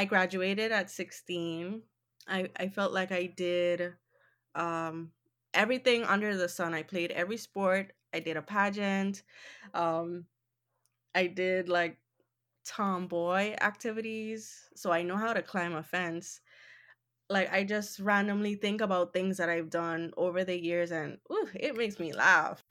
I graduated at 16. I felt like I did everything under the sun. I played every sport. I did a pageant. I did like tomboy activities. So I know how to climb a fence. Like, I just randomly think about things that I've done over the years, and ooh, it makes me laugh.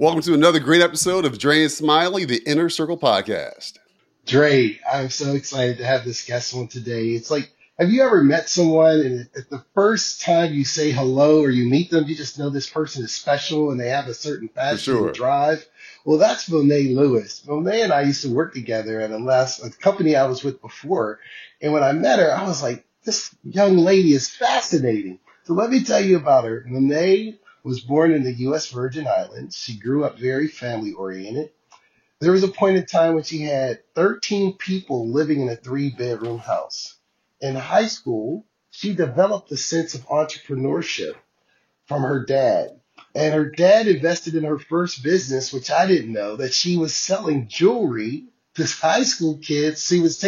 Welcome to another great episode of Dre and Smiley, the Inner Circle Podcast. Dre, I'm so excited to have this guest on today. It's like, have you ever met someone and at the first time you say hello or you meet them, you just know this person is special and they have a certain passion and drive? Well, that's Monet Lewis. Monet and I used to work together at a company I was with before. And when I met her, I was like, this young lady is fascinating. So let me tell you about her. Monet was born in the U.S. Virgin Islands. She grew up very family-oriented. There was a point in time when she had 13 people living in a 3-bedroom house. In high school, she developed a sense of entrepreneurship from her dad. And her dad invested in her first business, which I didn't know, that she was selling jewelry to high school kids. She was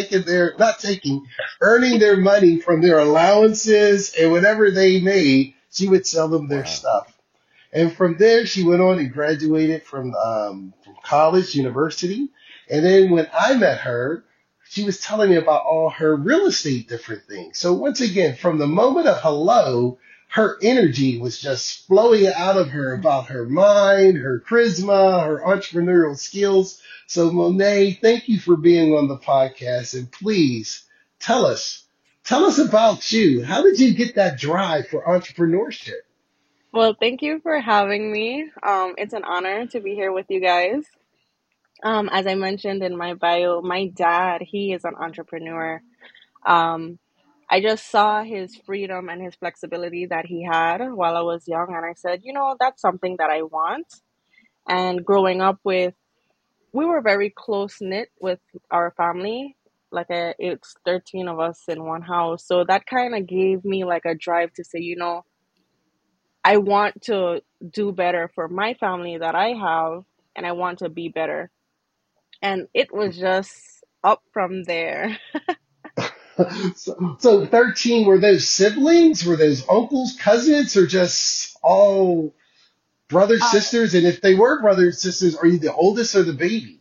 earning their money from their allowances and whatever they made, she would sell them their stuff. And from there, she went on and graduated from college, university. And then when I met her, she was telling me about all her real estate, different things. So once again, from the moment of hello, her energy was just flowing out of her about her mind, her charisma, her entrepreneurial skills. So Monet, thank you for being on the podcast. And please tell us about you. How did you get that drive for entrepreneurship? Well, thank you for having me. It's an honor to be here with you guys. As I mentioned in my bio, my dad, he is an entrepreneur. I just saw his freedom and his flexibility that he had while I was young. And I said, that's something that I want. And growing up we were very close knit with our family. It's 13 of us in one house. So that kind of gave me like a drive to say, I want to do better for my family that I have, and I want to be better. And it was just up from there. So 13, were those siblings? Were those uncles, cousins, or just all brothers, sisters? And if they were brothers, sisters, are you the oldest or the baby?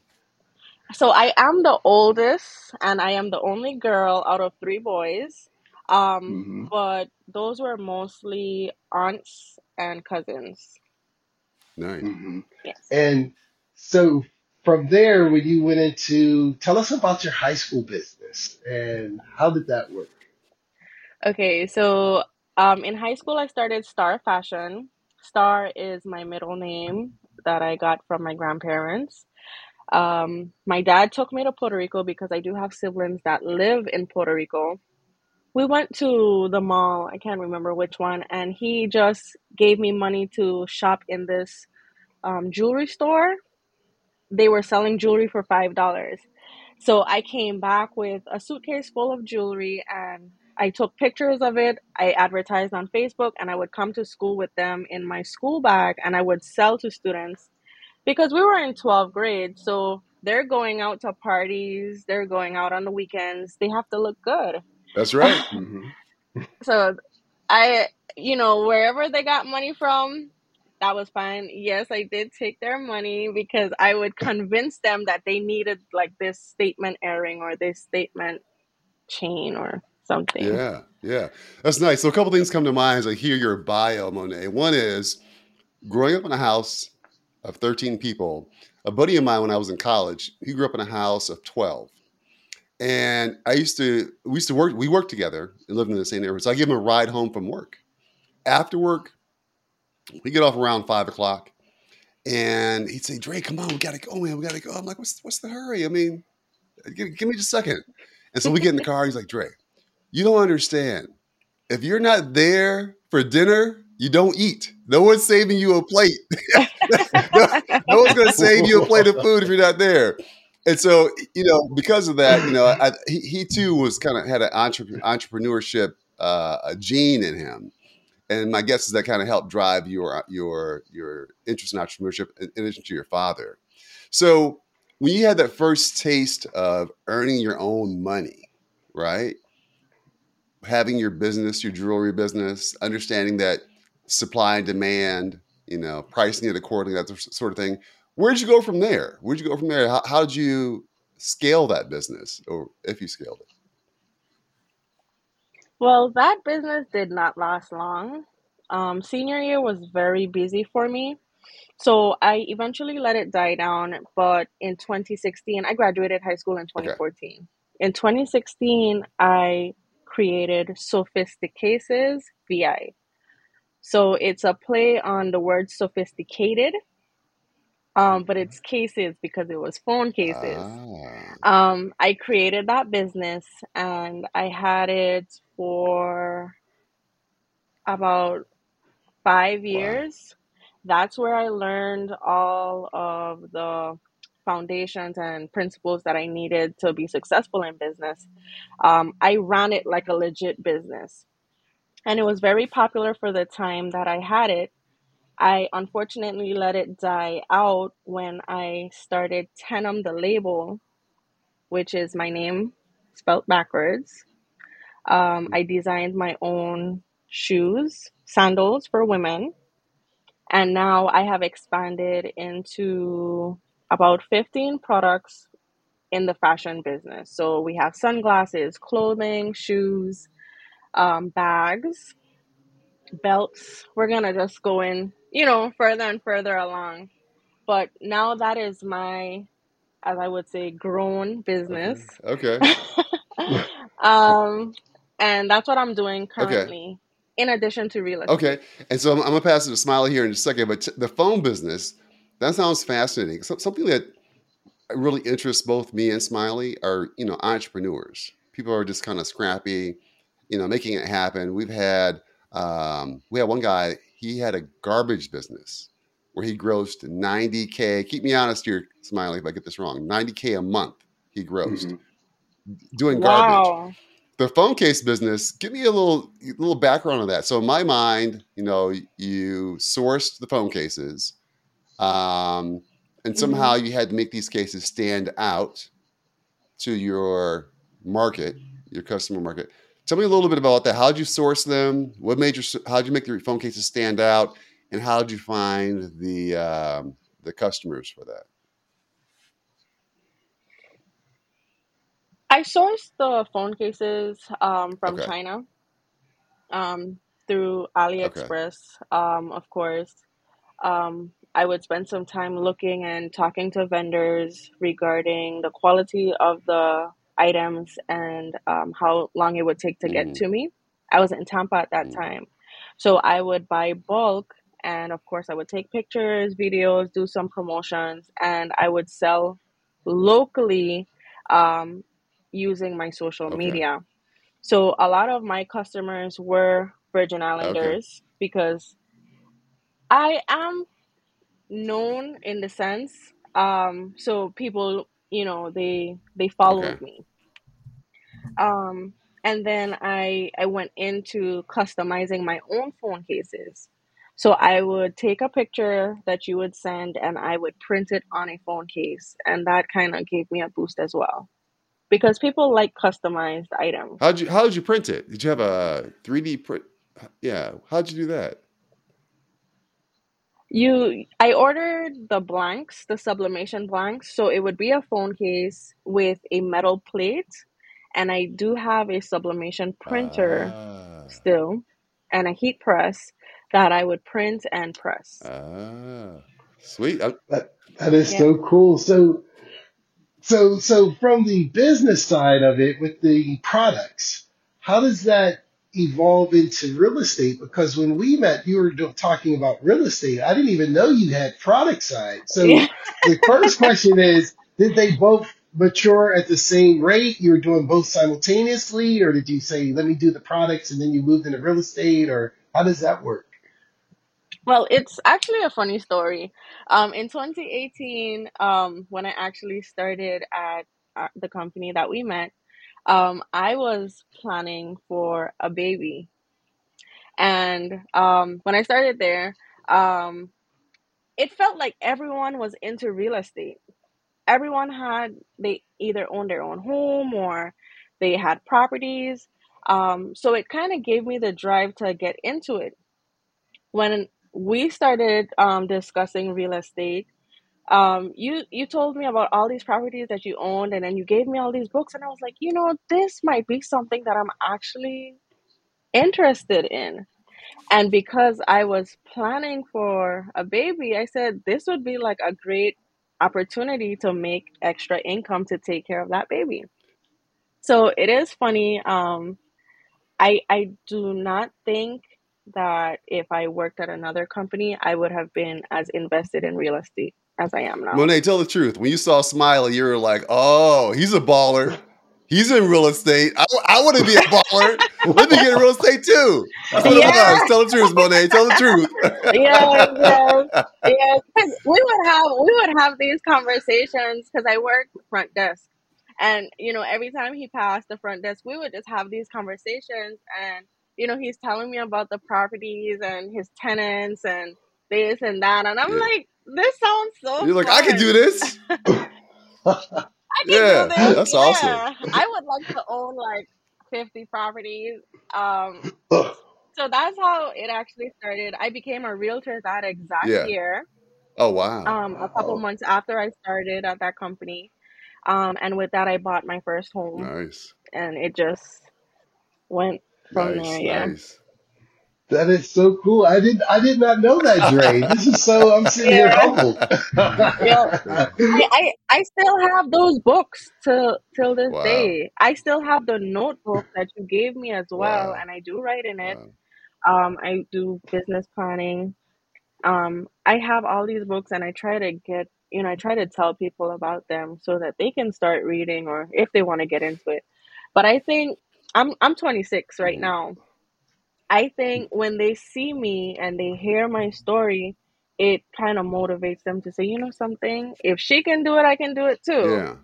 So I am the oldest, and I am the only girl out of 3 boys. But those were mostly aunts and cousins. Nice. Mm-hmm. Yes. And so from there, when you went into, tell us about your high school business and how did that work? Okay, so in high school, I started Star Fashion. Star is my middle name that I got from my grandparents. My dad took me to Puerto Rico because I do have siblings that live in Puerto Rico. We went to the mall, I can't remember which one, and he just gave me money to shop in this jewelry store. They were selling jewelry for $5. So I came back with a suitcase full of jewelry, and I took pictures of it. I advertised on Facebook, and I would come to school with them in my school bag, and I would sell to students because we were in 12th grade. So they're going out to parties. They're going out on the weekends. They have to look good. That's right. Mm-hmm. So I, wherever they got money from, that was fine. Yes, I did take their money because I would convince them that they needed like this statement earring or this statement chain or something. Yeah. That's nice. So a couple things come to mind as I hear your bio, Monet. One is growing up in a house of 13 people. A buddy of mine when I was in college, he grew up in a house of 12. And we worked together and lived in the same neighborhood. So I gave him a ride home from work. After work, we get off around 5 o'clock and he'd say, Dre, come on, we gotta go. I'm like, what's the hurry? I mean, give me just a second. And so we get in the car. He's like, Dre, you don't understand. If you're not there for dinner, you don't eat. No one's saving you a plate. no one's going to save you a plate of food if you're not there. And so, because of that, he too was kind of had an entrepreneurship a gene in him. And my guess is that kind of helped drive your interest in entrepreneurship in addition to your father. So when you had that first taste of earning your own money, right? Having your business, your jewelry business, understanding that supply and demand, you know, pricing it accordingly, that sort of thing. Where'd you go from there? How did you scale that business, or if you scaled it? Well, that business did not last long. Senior year was very busy for me. So I eventually let it die down. But in 2016, I graduated high school in 2014. Okay. In 2016, I created SophistiCases VI. So it's a play on the word sophisticated, but it's cases because it was phone cases. I created that business and I had it for about 5 years. Wow. That's where I learned all of the foundations and principles that I needed to be successful in business. I ran it like a legit business. And it was very popular for the time that I had it. I unfortunately let it die out when I started Tenem the Label, which is my name spelled backwards. I designed my own shoes, sandals for women. And now I have expanded into about 15 products in the fashion business. So we have sunglasses, clothing, shoes, bags, belts. We're gonna just go in, you know, further and further along. But now that is my, as I would say, grown business. Okay. And that's what I'm doing currently, in addition to real estate. Okay. And so I'm gonna pass it to Smiley here in a second, but the phone business, that sounds fascinating. Something that really interests both me and Smiley are, you know, entrepreneurs. People are just kind of scrappy, you know, making it happen. We've had, we had one guy, he had a garbage business where he grossed 90K. Keep me honest here, Smiley, if I get this wrong, 90K a month he grossed doing garbage. The phone case business, give me a little background on that. So in my mind, you know, you sourced the phone cases, and somehow you had to make these cases stand out to your market, your customer market. Tell me a little bit about that. How did you source them? How did you make your phone cases stand out? And how did you find the customers for that? I sourced the phone cases from China through AliExpress, of course. I would spend some time looking and talking to vendors regarding the quality of the items and how long it would take to get to me. I was in Tampa at that time. So I would buy bulk and of course I would take pictures, videos, do some promotions, and I would sell locally using my social media. So a lot of my customers were Virgin Islanders because I am known in the sense. So people, you know, they followed me. And then I went into customizing my own phone cases. So I would take a picture that you would send and I would print it on a phone case. And that kind of gave me a boost as well, because people like customized items. How did you print it? Did you have a 3D print? Yeah. How'd you do that? I ordered the blanks, the sublimation blanks. So it would be a phone case with a metal plate. And I do have a sublimation printer still and a heat press that I would print and press. Sweet. That is so cool. So from the business side of it with the products, how does that evolve into real estate? Because when we met, you were talking about real estate. I didn't even know you had product side. So the first question is, did they both mature at the same rate? You were doing both simultaneously, or did you say, let me do the products and then you moved into real estate, or how does that work? Well, it's actually a funny story. In 2018, when I actually started at the company that we met, I was planning for a baby, And when I started there, it felt like everyone was into real estate. Everyone had, they either owned their own home or they had properties. So it kind of gave me the drive to get into it. When we started discussing real estate, you told me about all these properties that you owned, and then you gave me all these books, and I was like, you know, this might be something that I'm actually interested in. And because I was planning for a baby, I said this would be like a great opportunity to make extra income to take care of that baby. So it is funny. I do not think that if I worked at another company, I would have been as invested in real estate as I am now. Monet, tell the truth. When you saw Smiley, you were like, oh, he's a baller. He's in real estate. I want to be a baller. Let me get in real estate too. Yeah. Tell the truth, Monet. Tell the truth. Yes. Because we would have these conversations, because I worked front desk, and you know, every time he passed the front desk, we would just have these conversations, and you know, he's telling me about the properties and his tenants and this and that, and I'm like, this sounds so. You're fun. Like, I can do this. I can do this. That's awesome. I would like to own like 50 properties. So that's how it actually started. I became a realtor that exact year. Oh, wow. A couple months after I started at that company. And with that, I bought my first home. Nice. And it just went from there. Yeah. Nice. That is so cool. I did not know that, Dre. This is so, I'm sitting here humbled. Yeah. I still have those books till this day. I still have the notebook that you gave me as well, and I do write in it. Wow. I do business planning. I have all these books, and I try to get, you know, I try to tell people about them so that they can start reading, or if they want to get into it. But I think I'm 26 right now. I think when they see me and they hear my story, it kind of motivates them to say, you know something, if she can do it, I can do it too.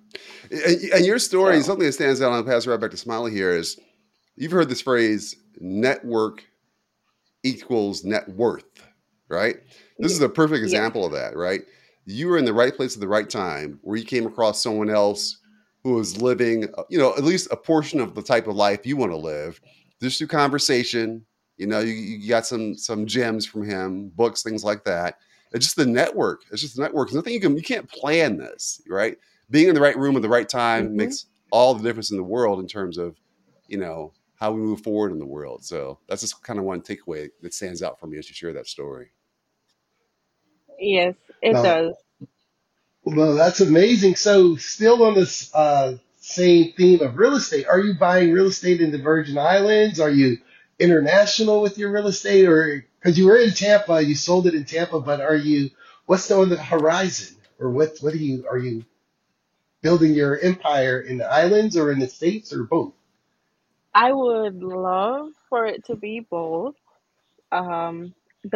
Yeah. And your story, something that stands out, and I'll pass right back to Smiley here, is you've heard this phrase, network equals net worth, right? This is a perfect example of that, right? You were in the right place at the right time, where you came across someone else who was living, you know, at least a portion of the type of life you want to live. Just through conversation, you know, you got some gems from him, books, things like that. It's just the network. It's just the network. There's nothing you can't plan this, right? Being in the right room at the right time makes all the difference in the world in terms of, you know, how we move forward in the world. So that's just kind of one takeaway that stands out for me as you share that story. Yes, it does. Well, that's amazing. So still on this same theme of real estate. Are you buying real estate in the Virgin Islands? Are you international with your real estate? Or because you were in Tampa, you sold it in Tampa, but are you, what's on the horizon? Or are you building your empire in the islands or in the States or both? I would love for it to be both. The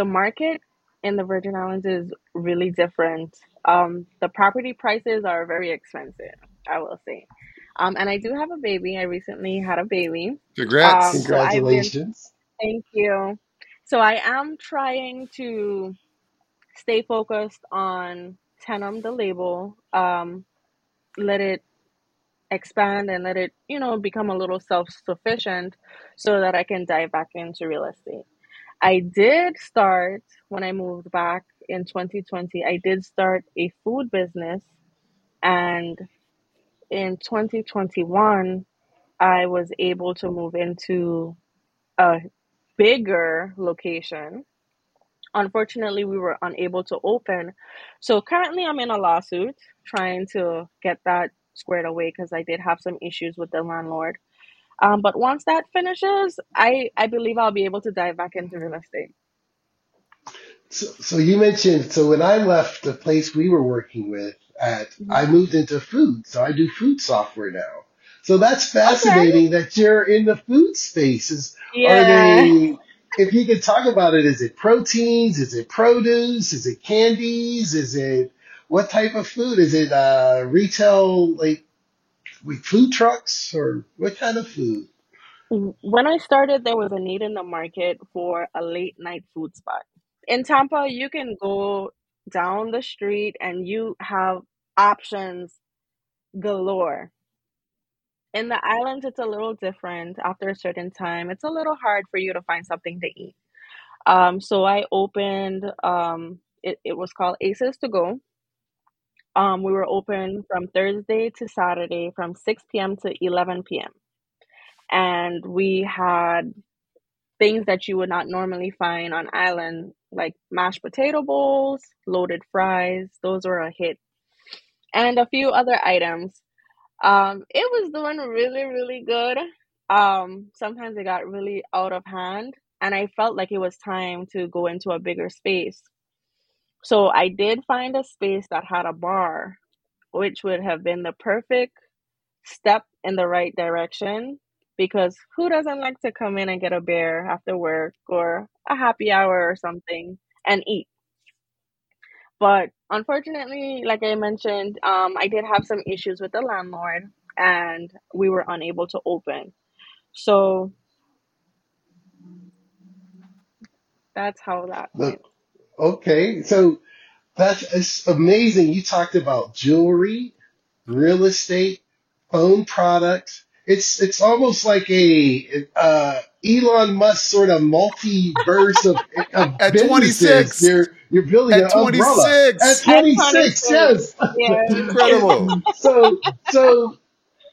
market in the Virgin Islands is really different. The property prices are very expensive, I will say. And I do have a baby. I recently had a baby. Congrats. Congratulations. Thank you. So I am trying to stay focused on Tenem the Label. Let it expand and let it, you know, become a little self-sufficient so that I can dive back into real estate. I did start, when I moved back in 2020, I did start a food business, and in 2021, I was able to move into a bigger location. Unfortunately, we were unable to open. So currently I'm in a lawsuit trying to get that squared away, because I did have some issues with the landlord. But once that finishes, I believe I'll be able to dive back into real estate. So you mentioned, when I left the place we were working with, I moved into food, so I do food software now. So that's fascinating that you're in the food spaces. Yeah. If you could talk about it, is it proteins? Is it produce? Is it candies? Is it what type of food? Is it retail, like with food trucks, or what kind of food? When I started, there was a need in the market for a late night food spot. In Tampa, you can go down the street and you have options galore. In the islands, it's a little different. After a certain time, it's a little hard for you to find something to eat. So I opened, it was called Aces to Go. We were open from Thursday to Saturday from 6 p.m. to 11 p.m. And we had things that you would not normally find on island, like mashed potato bowls, loaded fries. Those were a hit. And a few other items. It was doing really, really good. Sometimes it got really out of hand, and I felt like it was time to go into a bigger space. So I did find a space that had a bar, which would have been the perfect step in the right direction, because who doesn't like to come in and get a beer after work or a happy hour or something and eat? But unfortunately, like I mentioned, I did have some issues with the landlord and we were unable to open. So that's how that went. Okay, so it's amazing. You talked about jewelry, real estate, phone products. It's almost like a Elon Musk sort of multiverse of at businesses. 26. You're building at an 26. Umbrella. At 26, yes. Yeah. Incredible. So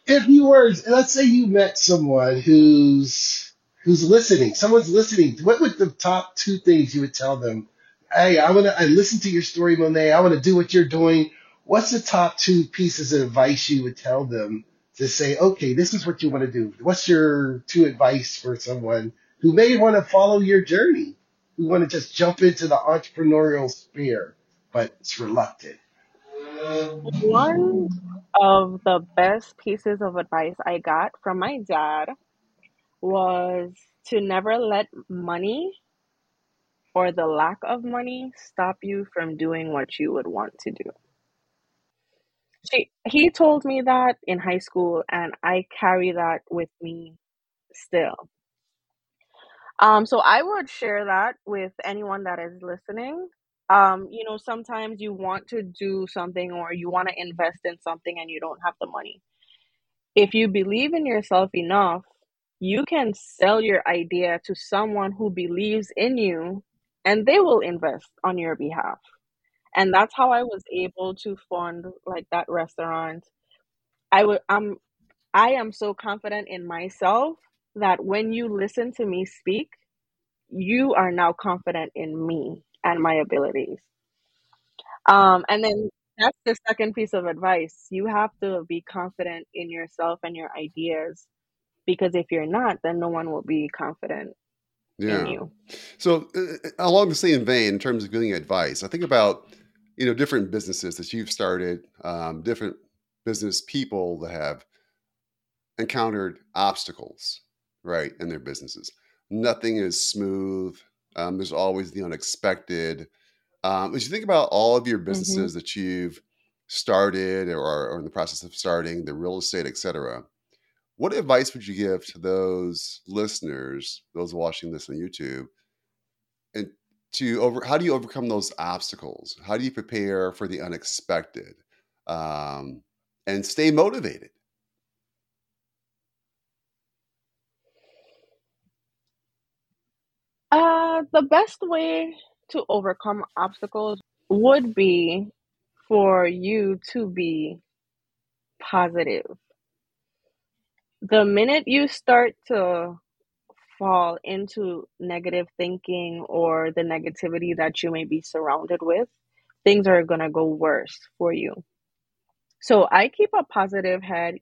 if you were, let's say you met someone who's listening, someone's listening, what would the top two things you would tell them? Hey, I listened to your story, Monet. I want to do what you're doing. What's the top two pieces of advice you would tell them to say, okay, this is what you want to do? What's your two advice for someone who may want to follow your journey? We want to just jump into the entrepreneurial sphere, but it's reluctant. One of the best pieces of advice I got from my dad was to never let money or the lack of money stop you from doing what you would want to do. He told me that in high school, and I carry that with me still. So I would share that with anyone that is listening. Sometimes you want to do something or you want to invest in something and you don't have the money. If you believe in yourself enough, you can sell your idea to someone who believes in you and they will invest on your behalf. And that's how I was able to fund like that restaurant. I am so confident in myself that when you listen to me speak, you are now confident in me and my abilities. And then that's the second piece of advice. You have to be confident in yourself and your ideas, because if you're not, then no one will be confident in you. So along the same vein, in terms of giving advice, I think about, different businesses that you've started, different business people that have encountered obstacles, right, in their businesses. Nothing is smooth. There's always the unexpected. As you think about all of your businesses mm-hmm. that you've started or are in the process of starting, the real estate, et cetera, what advice would you give to those listeners, those watching this on YouTube, and how do you overcome those obstacles? How do you prepare for the unexpected and stay motivated? The best way to overcome obstacles would be for you to be positive. The minute you start to fall into negative thinking or the negativity that you may be surrounded with, things are going to go worse for you. So I keep a positive head.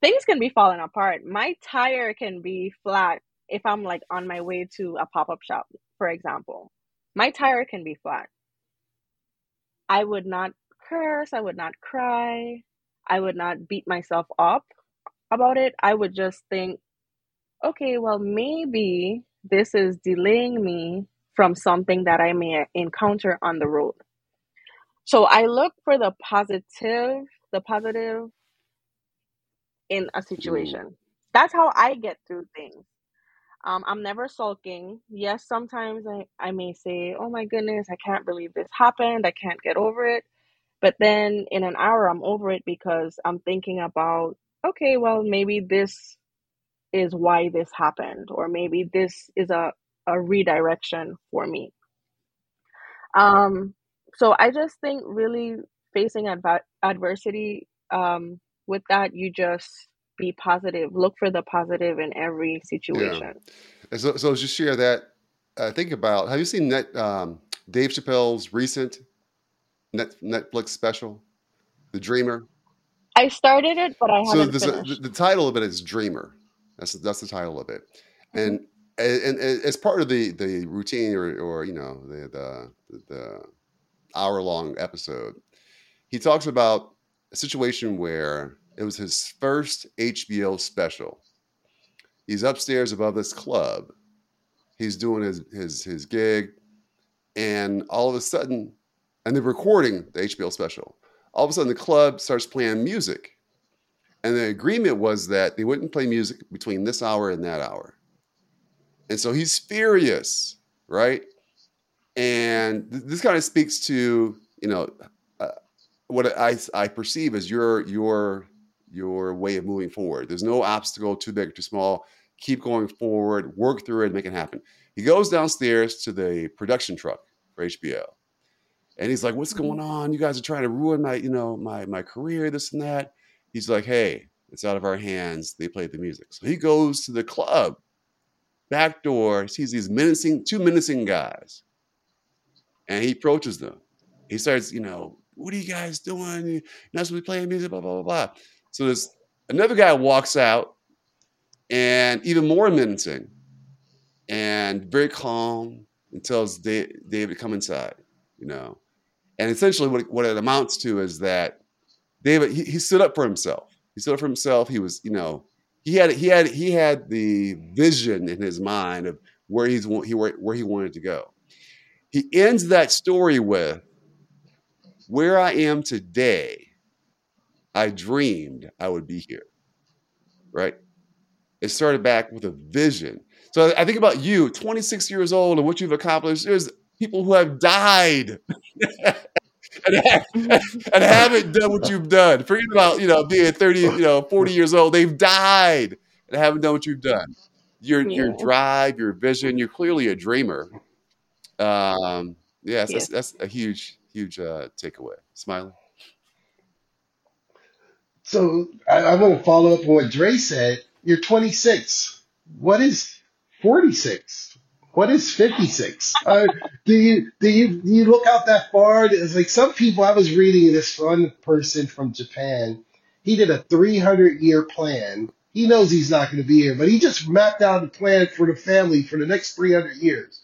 Things can be falling apart. My tire can be flat. If I'm like on my way to a pop-up shop, for example, my tire can be flat. I would not curse. I would not cry. I would not beat myself up about it. I would just think, okay, well, maybe this is delaying me from something that I may encounter on the road. So I look for the positive in a situation. That's how I get through things. I'm never sulking. Yes, sometimes I may say, oh my goodness, I can't believe this happened. I can't get over it. But then in an hour, I'm over it because I'm thinking about, okay, well, maybe this is why this happened, or maybe this is a redirection for me. So I just think really facing adversity, with that, you just be positive, look for the positive in every situation. Yeah. So as you share that, think about, have you seen that, Dave Chappelle's recent Netflix special, The Dreamer? I started it, but I haven't finished. The title of it is Dreamer. That's the title of it. And, mm-hmm. and as part of the routine or you know, the hour-long episode, he talks about a situation where it was his first HBO special. He's upstairs above this club. He's doing his gig. And all of a sudden, and they're recording the HBO special. All of a sudden, the club starts playing music. And the agreement was that they wouldn't play music between this hour and that hour. And so he's furious, right? And this kind of speaks to, you know, what I perceive as your way of moving forward. There's no obstacle too big or too small. Keep going forward, work through it, make it happen. He goes downstairs to the production truck for HBO. And he's like, what's going on? You guys are trying to ruin my career, this and that. He's like, hey, it's out of our hands. They played the music. So he goes to the club, back door, sees these two menacing guys. And he approaches them. He starts, you know, what are you guys doing? You're not supposed to be playing music, blah, blah, blah, blah. So there's another guy walks out, and even more menacing, and very calm, and tells Dave to come inside, you know. And essentially what it amounts to is that David, he stood up for himself. He stood up for himself. He was, you know, he had the vision in his mind of where he wanted to go. He ends that story with, where I am today, I dreamed I would be here. Right? It started back with a vision. So I think about you, 26 years old, and what you've accomplished. There's people who have died. And haven't done what you've done. Forget about, you know, being 30, you know, 40 years old. They've died and haven't done what you've done. Your drive, your vision. You're clearly a dreamer. Yes. That's a huge takeaway. Smiley. So I want to follow up on what Dre said. You're 26. What is 46? What is 56? Do you look out that far? It's like some people. I was reading this one person from Japan. He did a 300-year plan. He knows he's not going to be here, but he just mapped out a plan for the family for the next 300 years.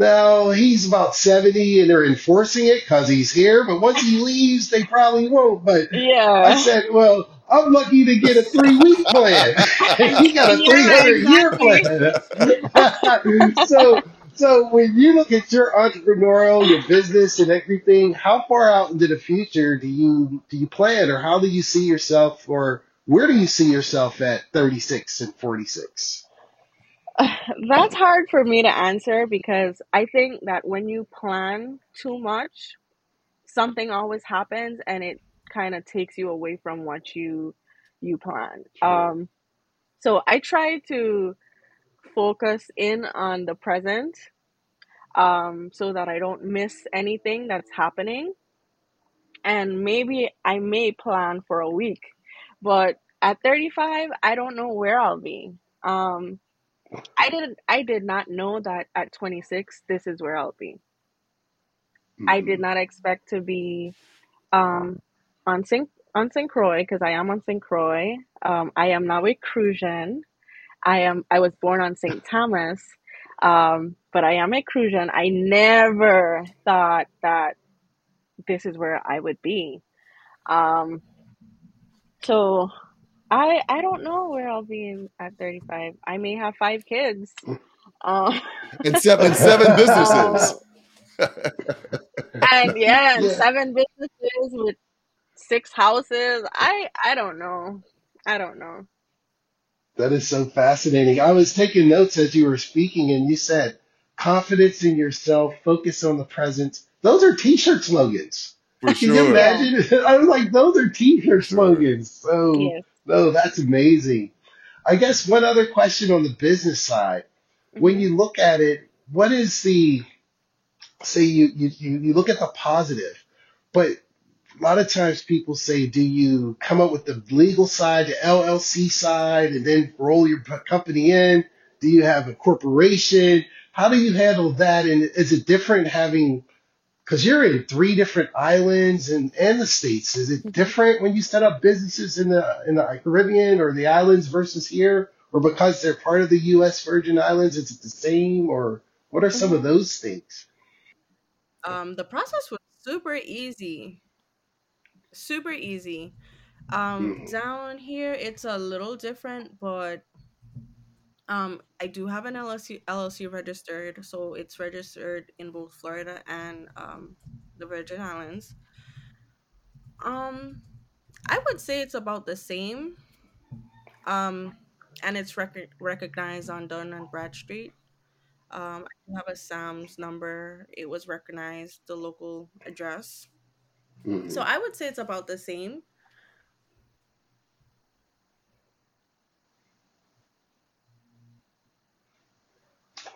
Now he's about 70, and they're enforcing it because he's here. But once he leaves, they probably won't. But yeah, I said, well, I'm lucky to get a 3-week plan. He got a 300-year plan. So when you look at your entrepreneurial, your business, and everything, how far out into the future do you plan, or how do you see yourself, or where do you see yourself at 36 and 46? That's hard for me to answer because I think that when you plan too much, something always happens, and it kind of takes you away from what you planned. So I try to focus in on the present, so that I don't miss anything that's happening. And maybe I may plan for a week, but at 35, I don't know where I'll be. I did not know that at 26, this is where I'll be. Mm-hmm. I did not expect to be, on St. Croix, because I am on St. Croix. I am now a Crusian. I was born on St. Thomas, but I am a Crusian. I never thought that this is where I would be. So I don't know where I'll be at 35. I may have 5 kids. And seven businesses. And yeah, 7 businesses with 6 houses. I don't know. That is so fascinating. I was taking notes as you were speaking, and you said confidence in yourself, focus on the present. Those are T-shirt slogans. For sure. Can you imagine? I was like, those are T-shirt slogans. So, yes. No, that's amazing. I guess one other question on the business side. When you look at it, what is the, say you look at the positive, but a lot of times people say, do you come up with the legal side, the LLC side, and then roll your company in? Do you have a corporation? How do you handle that? And is it different having, because you're in 3 different islands and the States. Is it different when you set up businesses in the Caribbean or the islands versus here? Or because they're part of the U.S. Virgin Islands, is it the same? Or what are some of those things? The process was super easy. Down here, it's a little different, but I do have an LLC registered, so it's registered in both Florida and the Virgin Islands. I would say it's about the same, and it's recognized on Dun and Bradstreet. I have a SAMS number. It was recognized, the local address. Mm-hmm. So I would say it's about the same.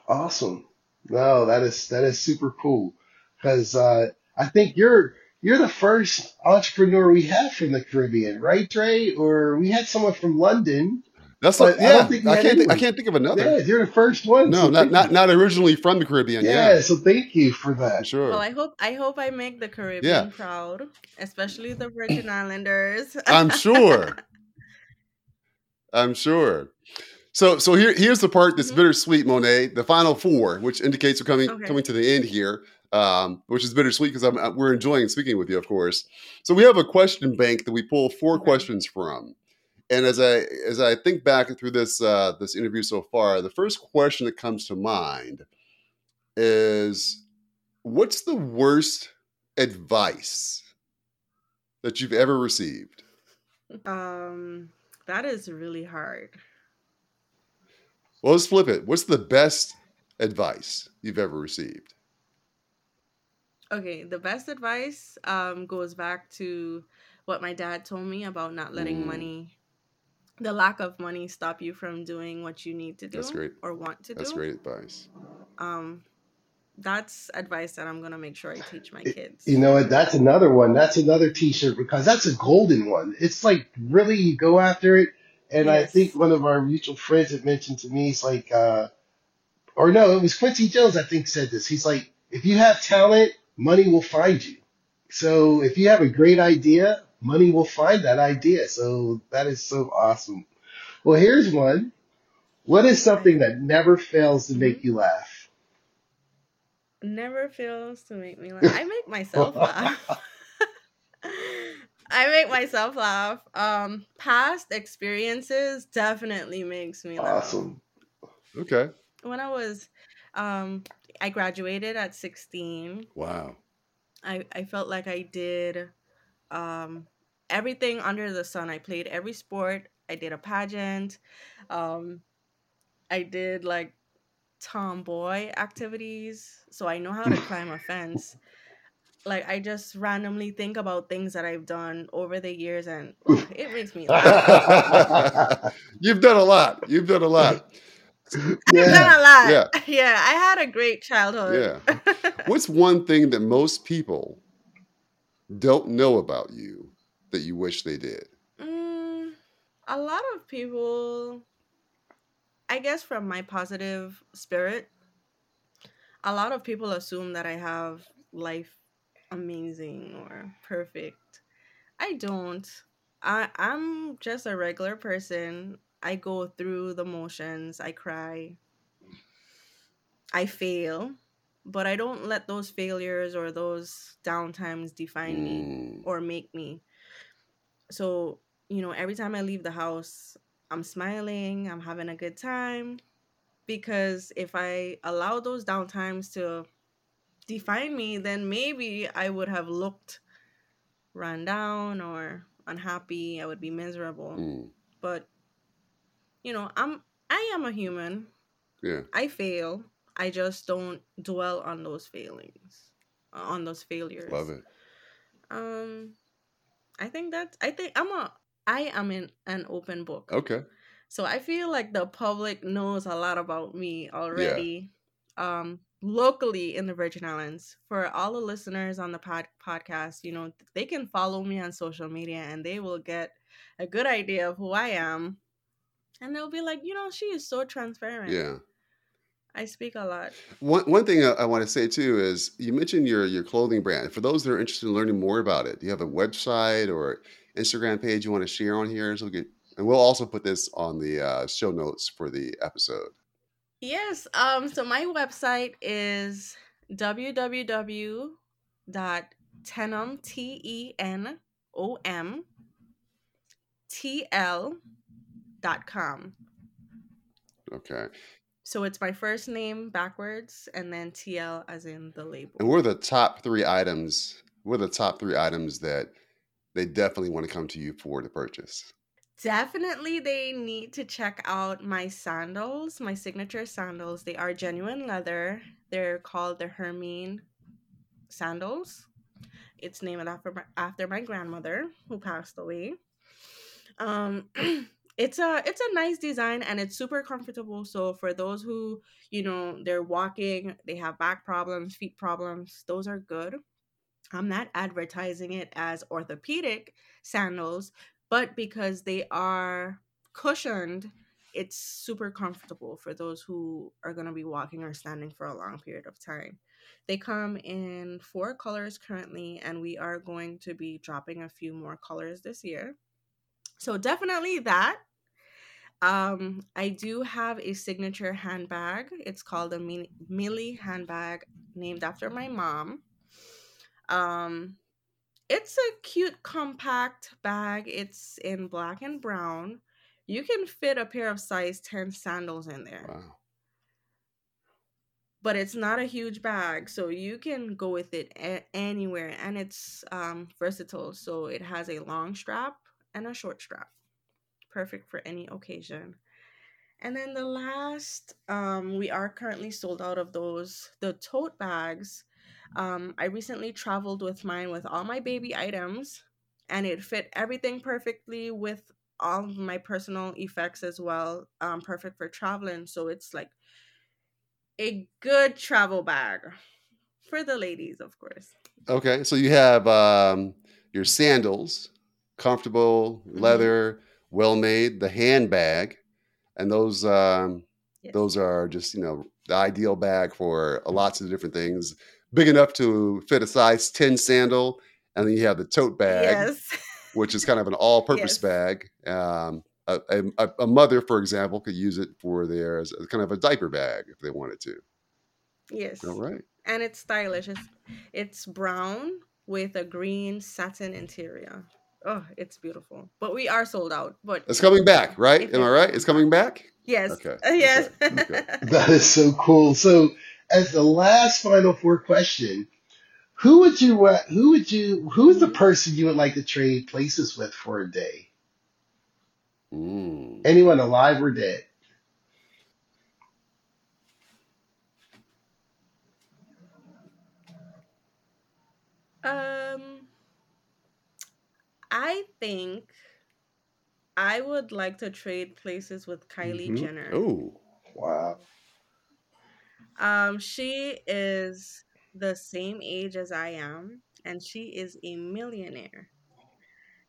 Awesome. No, that is super cool, because I think you're the first entrepreneur we have from the Caribbean, right, Dre? Or we had someone from London. That's like, yeah. I can't think of another. Yeah, you're the first one. No, so not originally from the Caribbean. Yeah. So thank you for that. Sure. Well, I hope I make the Caribbean proud, especially the Virgin Islanders. I'm sure. So here's the part that's bittersweet, Monet. The final 4, which indicates we're coming to the end here, which is bittersweet because we're enjoying speaking with you, of course. So we have a question bank that we pull 4 questions from. And as I think back through this interview so far, the first question that comes to mind is, what's the worst advice that you've ever received? That is really hard. Well, let's flip it. What's the best advice you've ever received? Okay, the best advice goes back to what my dad told me about not letting money, the lack of money, stop you from doing what you need to do or want to do. That's great advice. That's advice that I'm going to make sure I teach my kids. You know what? That's another one. That's another T-shirt, because that's a golden one. It's like, really, you go after it. And yes. I think one of our mutual friends had mentioned to me, it's like, it was Quincy Jones, I think, said this. He's like, if you have talent, money will find you. So if you have a great idea, money will find that idea. So that is so awesome. Well, here's one. What is something that never fails to make you laugh? Never fails to make me laugh. I make myself laugh. Past experiences definitely makes me laugh. Awesome. Okay. When I was, I graduated at 16. Wow. I felt like I did everything under the sun. I played every sport. I did a pageant. I did like tomboy activities. So I know how to climb a fence. Like, I just randomly think about things that I've done over the years, and it makes me laugh. You've done a lot. Yeah, I had a great childhood. Yeah. What's one thing that most people don't know about you that you wish they did? A lot of people, I guess from my positive spirit, a lot of people assume that I have life amazing or perfect. I don't. I'm just a regular person. I go through the motions. I cry. I fail, but I don't let those failures or those downtimes define me or make me. So, every time I leave the house, I'm smiling, I'm having a good time, because if I allow those downtimes to define me, then maybe I would have looked run down or unhappy. I would be miserable. But you know, I am a human. Yeah. I fail. I just don't dwell on those failings, on those failures. Love it. I am an open book. Okay. So I feel like the public knows a lot about me already. Yeah. Locally in the Virgin Islands, for all the listeners on the podcast, you know, they can follow me on social media and they will get a good idea of who I am. And they'll be like, you know, she is so transparent. Yeah. I speak a lot. One thing I want to say, too, is you mentioned your clothing brand. For those that are interested in learning more about it, do you have a website or Instagram page you want to share on here? So we'll also put this on the show notes for the episode. Yes. So my website is www.tenomtl.com. Okay. So it's my first name backwards and then TL as in the label. And what are the top three items that they definitely want to come to you for to purchase? Definitely, they need to check out my sandals, my signature sandals. They are genuine leather. They're called the Hermine sandals. It's named after my grandmother who passed away. It's a nice design and it's super comfortable. So for those who, you know, they're walking, they have back problems, feet problems, those are good. I'm not advertising it as orthopedic sandals, but because they are cushioned, it's super comfortable for those who are going to be walking or standing for a long period of time. They come in 4 colors currently, and we are going to be dropping a few more colors this year. So definitely that. I do have a signature handbag. It's called a Millie handbag, named after my mom. It's a cute, compact bag. It's in black and brown. You can fit a pair of size 10 sandals in there. Wow. But it's not a huge bag, so you can go with it anywhere. And it's versatile, so it has a long strap and a short strap. Perfect for any occasion. And then the last, we are currently sold out of those, the tote bags. I recently traveled with mine with all my baby items, and it fit everything perfectly with all of my personal effects as well. Perfect for traveling. So it's like a good travel bag for the ladies, of course. Okay. So you have your sandals, comfortable, leather, mm-hmm. well-made, the handbag, and those, yes. Those are just, you know, the ideal bag for lots of different things. Big enough to fit a size 10 sandal. And then you have the tote bag, yes. which is kind of an all-purpose yes. bag. A mother, for example, could use it for their kind of a diaper bag if they wanted to. Yes. All right. And it's stylish. It's brown with a green satin interior. Oh, it's beautiful. But we are sold out. But it's coming back, right? Am I right? It's coming back? Yes. Okay. Yes. Okay. That is so cool. So, as the last final 4 question, who's the person you would like to trade places with for a day? Ooh. Anyone alive or dead? I think I would like to trade places with Kylie mm-hmm. Jenner. Oh, wow. She is the same age as I am, and she is a millionaire.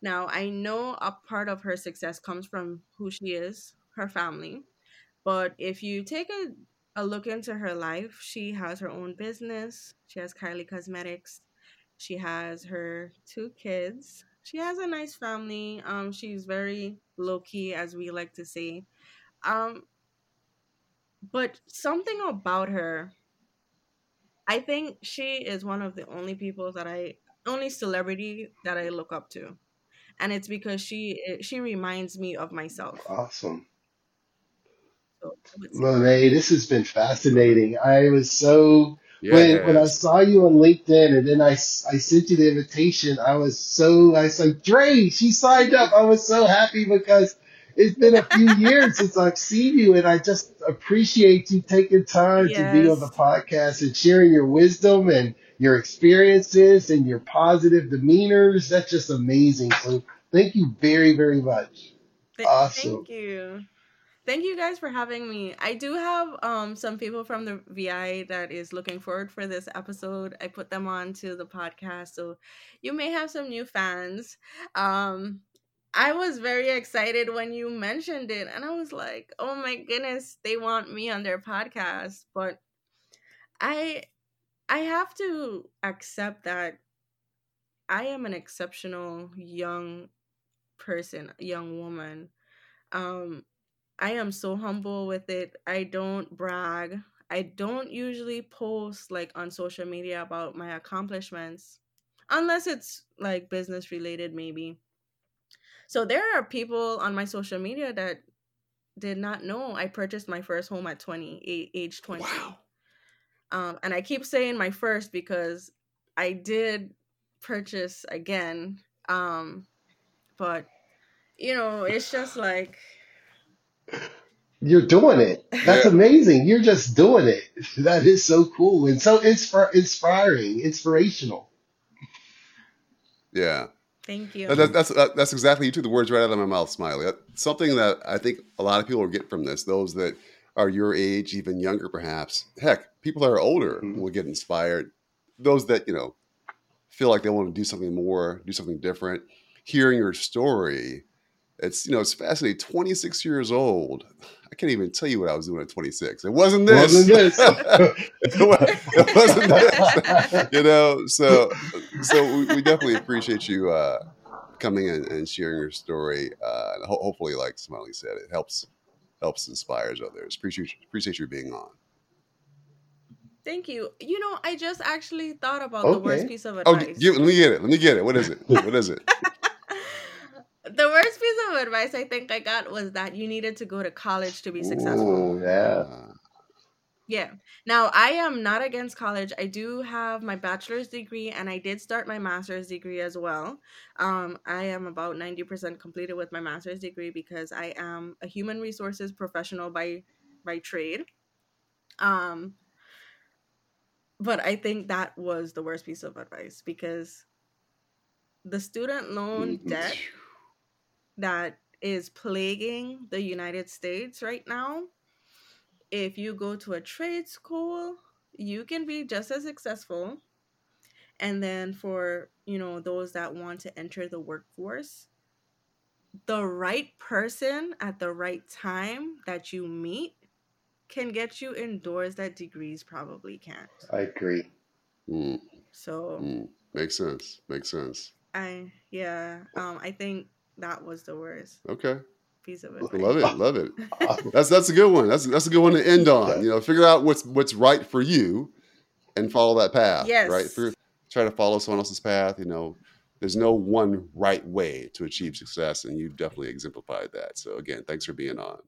Now, I know a part of her success comes from who she is, her family. But if you take a look into her life, she has her own business. She has Kylie Cosmetics. She has her 2 kids. She has a nice family. She's very low-key, as we like to say. But something about her, I think she is one of the only celebrity that I look up to. And it's because she reminds me of myself. Awesome. So, Monet, this has been fascinating. I was so, yes. when I saw you on LinkedIn and then I sent you the invitation, I was like, Dre, she signed up. I was so happy because it's been a few years since I've seen you, and I just appreciate you taking time to be on the podcast and sharing your wisdom and your experiences and your positive demeanors. That's just amazing. So thank you very, very much. Awesome. Thank you. Thank you guys for having me. I do have some people from the VI that is looking forward for this episode. I put them on to the podcast, so you may have some new fans. I was very excited when you mentioned it, and I was like, oh my goodness, they want me on their podcast. But I have to accept that I am an exceptional young person, young woman. I am so humble with it. I don't brag. I don't usually post like on social media about my accomplishments, unless it's like business related, maybe. So there are people on my social media that did not know I purchased my first home at age 20. Wow. And I keep saying my first because I did purchase again. But, you know, it's just like... You're doing it. That's amazing. You're just doing it. That is so cool and so inspiring, inspirational. Yeah. Thank you. That's exactly, you took the words right out of my mouth, Smiley. Something that I think a lot of people will get from this, those that are your age, even younger perhaps. Heck, people that are older will get inspired. Those that, you know, feel like they want to do something more, do something different. Hearing your story, it's, you know, it's fascinating. 26 years old. I can't even tell you what I was doing at 26. It wasn't this. It wasn't this. You know, so we definitely appreciate you coming in and sharing your story. And hopefully, like Smiley said, it helps inspires others. Appreciate you being on. Thank you. You know, I just actually thought about the worst piece of advice. Oh, let me get it. What is it? The worst piece of advice I think I got was that you needed to go to college to be successful. Ooh, yeah. Now, I am not against college. I do have my bachelor's degree, and I did start my master's degree as well. I am about 90% completed with my master's degree because I am a human resources professional by trade. But I think that was the worst piece of advice because the student loan debt that is plaguing the United States right now. If you go to a trade school, you can be just as successful. And then for, you know, those that want to enter the workforce, the right person at the right time that you meet can get you indoors that degrees probably can't. I agree. So makes sense. I think that was the worst. Okay. Piece of advice. Love it. That's a good one. That's a good one to end on. You know, figure out what's right for you, and follow that path. Yes. Right. Try to follow someone else's path. You know, there's no one right way to achieve success, and you've definitely exemplified that. So again, thanks for being on.